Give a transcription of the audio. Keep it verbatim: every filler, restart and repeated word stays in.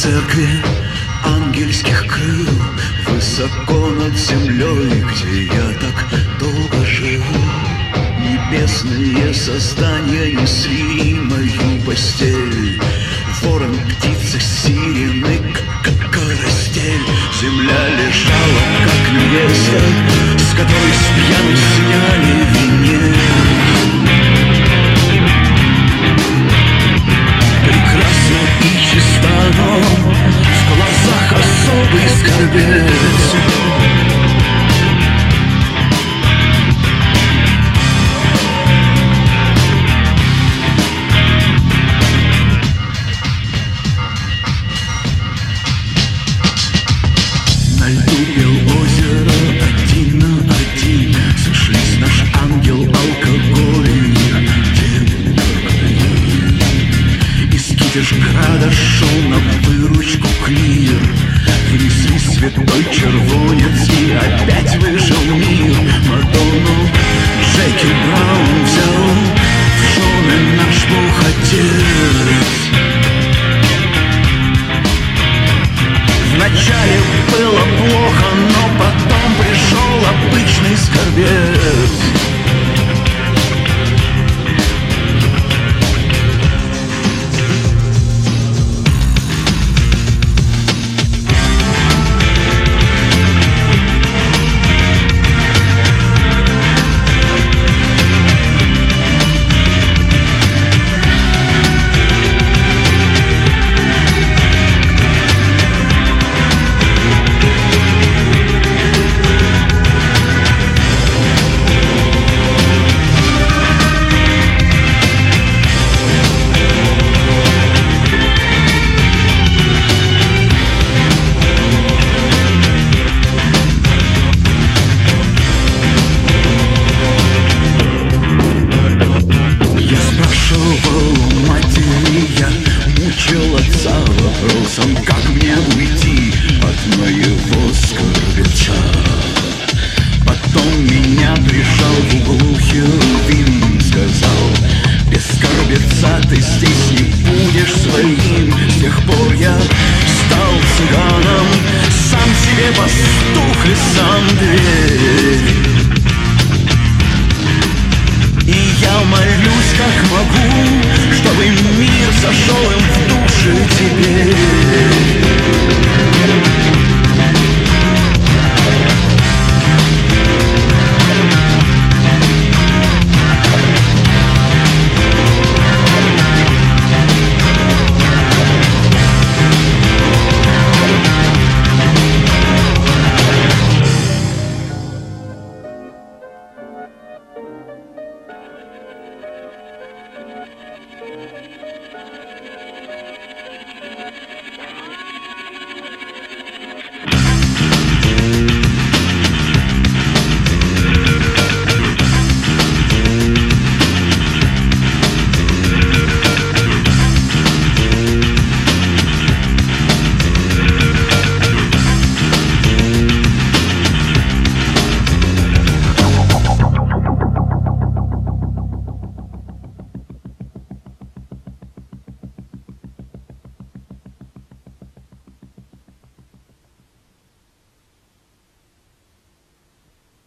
церкви ангельских крыл, высоко над землей, где я так долго жил. Небесные создания несли мою постель, ворон, птицы, сирены, как карастель. Земля лежала, как невеста, с которой с пьяной